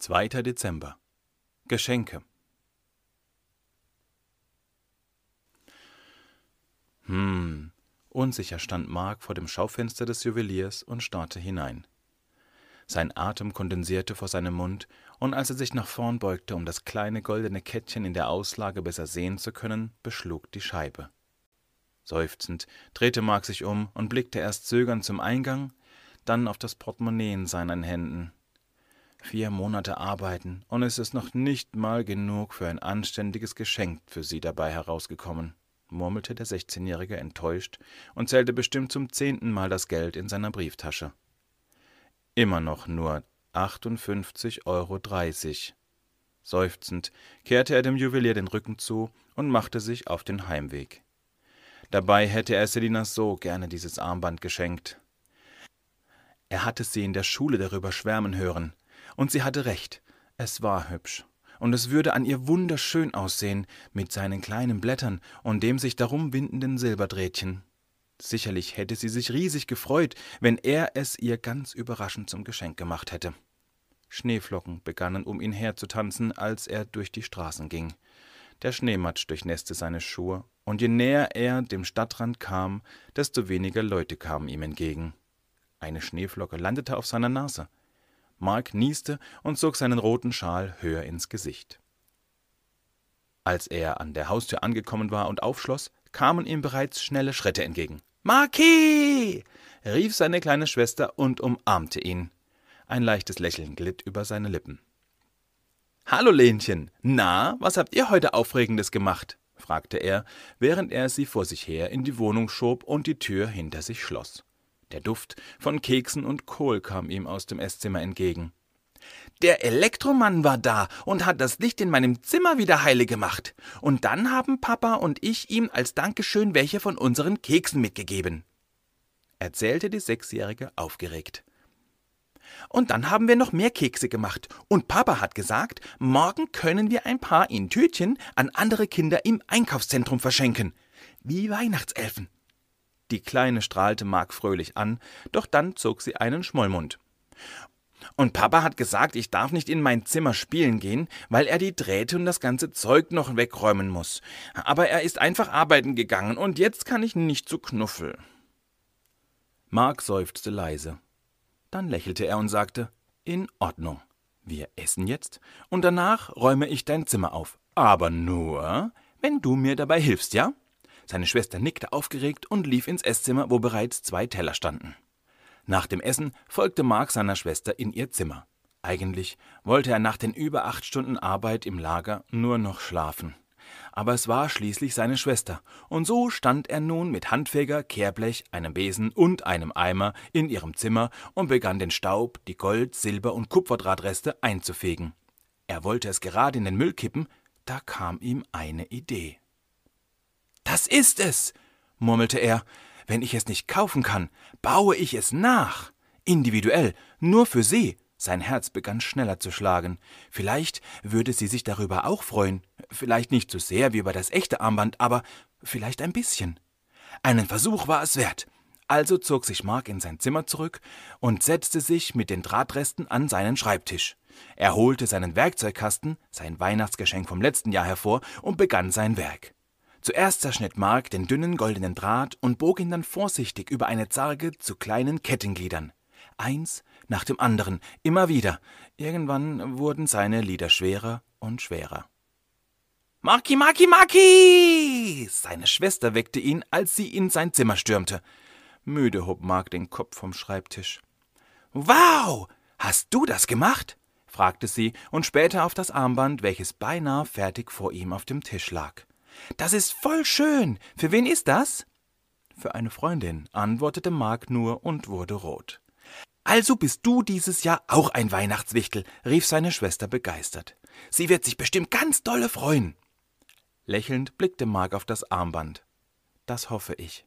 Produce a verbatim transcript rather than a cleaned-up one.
zweiter Dezember. Geschenke. Hm, unsicher stand Mark vor dem Schaufenster des Juweliers und starrte hinein. Sein Atem kondensierte vor seinem Mund, und als er sich nach vorn beugte, um das kleine goldene Kettchen in der Auslage besser sehen zu können, beschlug die Scheibe. Seufzend drehte Mark sich um und blickte erst zögernd zum Eingang, dann auf das Portemonnaie in seinen Händen. Vier Monate arbeiten, und es ist noch nicht mal genug für ein anständiges Geschenk für sie dabei herausgekommen, murmelte der sechzehnjährige enttäuscht und zählte bestimmt zum zehnten Mal das Geld in seiner Brieftasche. Immer noch nur achtundfünfzig Euro dreißig. Seufzend kehrte er dem Juwelier den Rücken zu und machte sich auf den Heimweg. Dabei hätte er Selina so gerne dieses Armband geschenkt. Er hatte sie in der Schule darüber schwärmen hören, und sie hatte recht, es war hübsch, und es würde an ihr wunderschön aussehen mit seinen kleinen Blättern und dem sich darum windenden Silberdrähtchen. Sicherlich hätte sie sich riesig gefreut, wenn er es ihr ganz überraschend zum Geschenk gemacht hätte. Schneeflocken begannen um ihn her zu tanzen, als er durch die Straßen ging. Der Schneematsch durchnässte seine Schuhe, und je näher er dem Stadtrand kam, desto weniger Leute kamen ihm entgegen. Eine Schneeflocke landete auf seiner Nase. Mark nieste und zog seinen roten Schal höher ins Gesicht. Als er an der Haustür angekommen war und aufschloss, kamen ihm bereits schnelle Schritte entgegen. »Marki!« rief seine kleine Schwester und umarmte ihn. Ein leichtes Lächeln glitt über seine Lippen. »Hallo, Lenchen! Na, was habt ihr heute Aufregendes gemacht?« fragte er, während er sie vor sich her in die Wohnung schob und die Tür hinter sich schloss. Der Duft von Keksen und Kohl kam ihm aus dem Esszimmer entgegen. »Der Elektromann war da und hat das Licht in meinem Zimmer wieder heile gemacht. Und dann haben Papa und ich ihm als Dankeschön welche von unseren Keksen mitgegeben«, erzählte die Sechsjährige aufgeregt. »Und dann haben wir noch mehr Kekse gemacht, und Papa hat gesagt, morgen können wir ein paar in Tütchen an andere Kinder im Einkaufszentrum verschenken, wie Weihnachtselfen.« Die Kleine strahlte Mark fröhlich an, doch dann zog sie einen Schmollmund. »Und Papa hat gesagt, ich darf nicht in mein Zimmer spielen gehen, weil er die Drähte und das ganze Zeug noch wegräumen muss. Aber er ist einfach arbeiten gegangen, und jetzt kann ich nicht zu Knuffel.« Mark seufzte leise. Dann lächelte er und sagte, »In Ordnung, wir essen jetzt, und danach räume ich dein Zimmer auf. Aber nur, wenn du mir dabei hilfst, ja?« Seine Schwester nickte aufgeregt und lief ins Esszimmer, wo bereits zwei Teller standen. Nach dem Essen folgte Mark seiner Schwester in ihr Zimmer. Eigentlich wollte er nach den über acht Stunden Arbeit im Lager nur noch schlafen. Aber es war schließlich seine Schwester, und so stand er nun mit Handfeger, Kehrblech, einem Besen und einem Eimer in ihrem Zimmer und begann den Staub, die Gold-, Silber- und Kupferdrahtreste einzufegen. Er wollte es gerade in den Müll kippen, da kam ihm eine Idee. »Das ist es«, murmelte er, »wenn ich es nicht kaufen kann, baue ich es nach. Individuell, nur für sie.« Sein Herz begann schneller zu schlagen. Vielleicht würde sie sich darüber auch freuen. Vielleicht nicht so sehr wie über das echte Armband, aber vielleicht ein bisschen. Einen Versuch war es wert. Also zog sich Mark in sein Zimmer zurück und setzte sich mit den Drahtresten an seinen Schreibtisch. Er holte seinen Werkzeugkasten, sein Weihnachtsgeschenk vom letzten Jahr, hervor und begann sein Werk. Zuerst zerschnitt Mark den dünnen goldenen Draht und bog ihn dann vorsichtig über eine Zarge zu kleinen Kettengliedern. Eins nach dem anderen, immer wieder. Irgendwann wurden seine Lieder schwerer und schwerer. »Marki, Marki, Marki!« Seine Schwester weckte ihn, als sie in sein Zimmer stürmte. Müde hob Mark den Kopf vom Schreibtisch. »Wow, hast du das gemacht?« fragte sie und spähte auf das Armband, welches beinahe fertig vor ihm auf dem Tisch lag. »Das ist voll schön. Für wen ist das?« »Für eine Freundin«, antwortete Mark nur und wurde rot. »Also bist du dieses Jahr auch ein Weihnachtswichtel«, rief seine Schwester begeistert. »Sie wird sich bestimmt ganz dolle freuen.« Lächelnd blickte Mark auf das Armband. »Das hoffe ich«,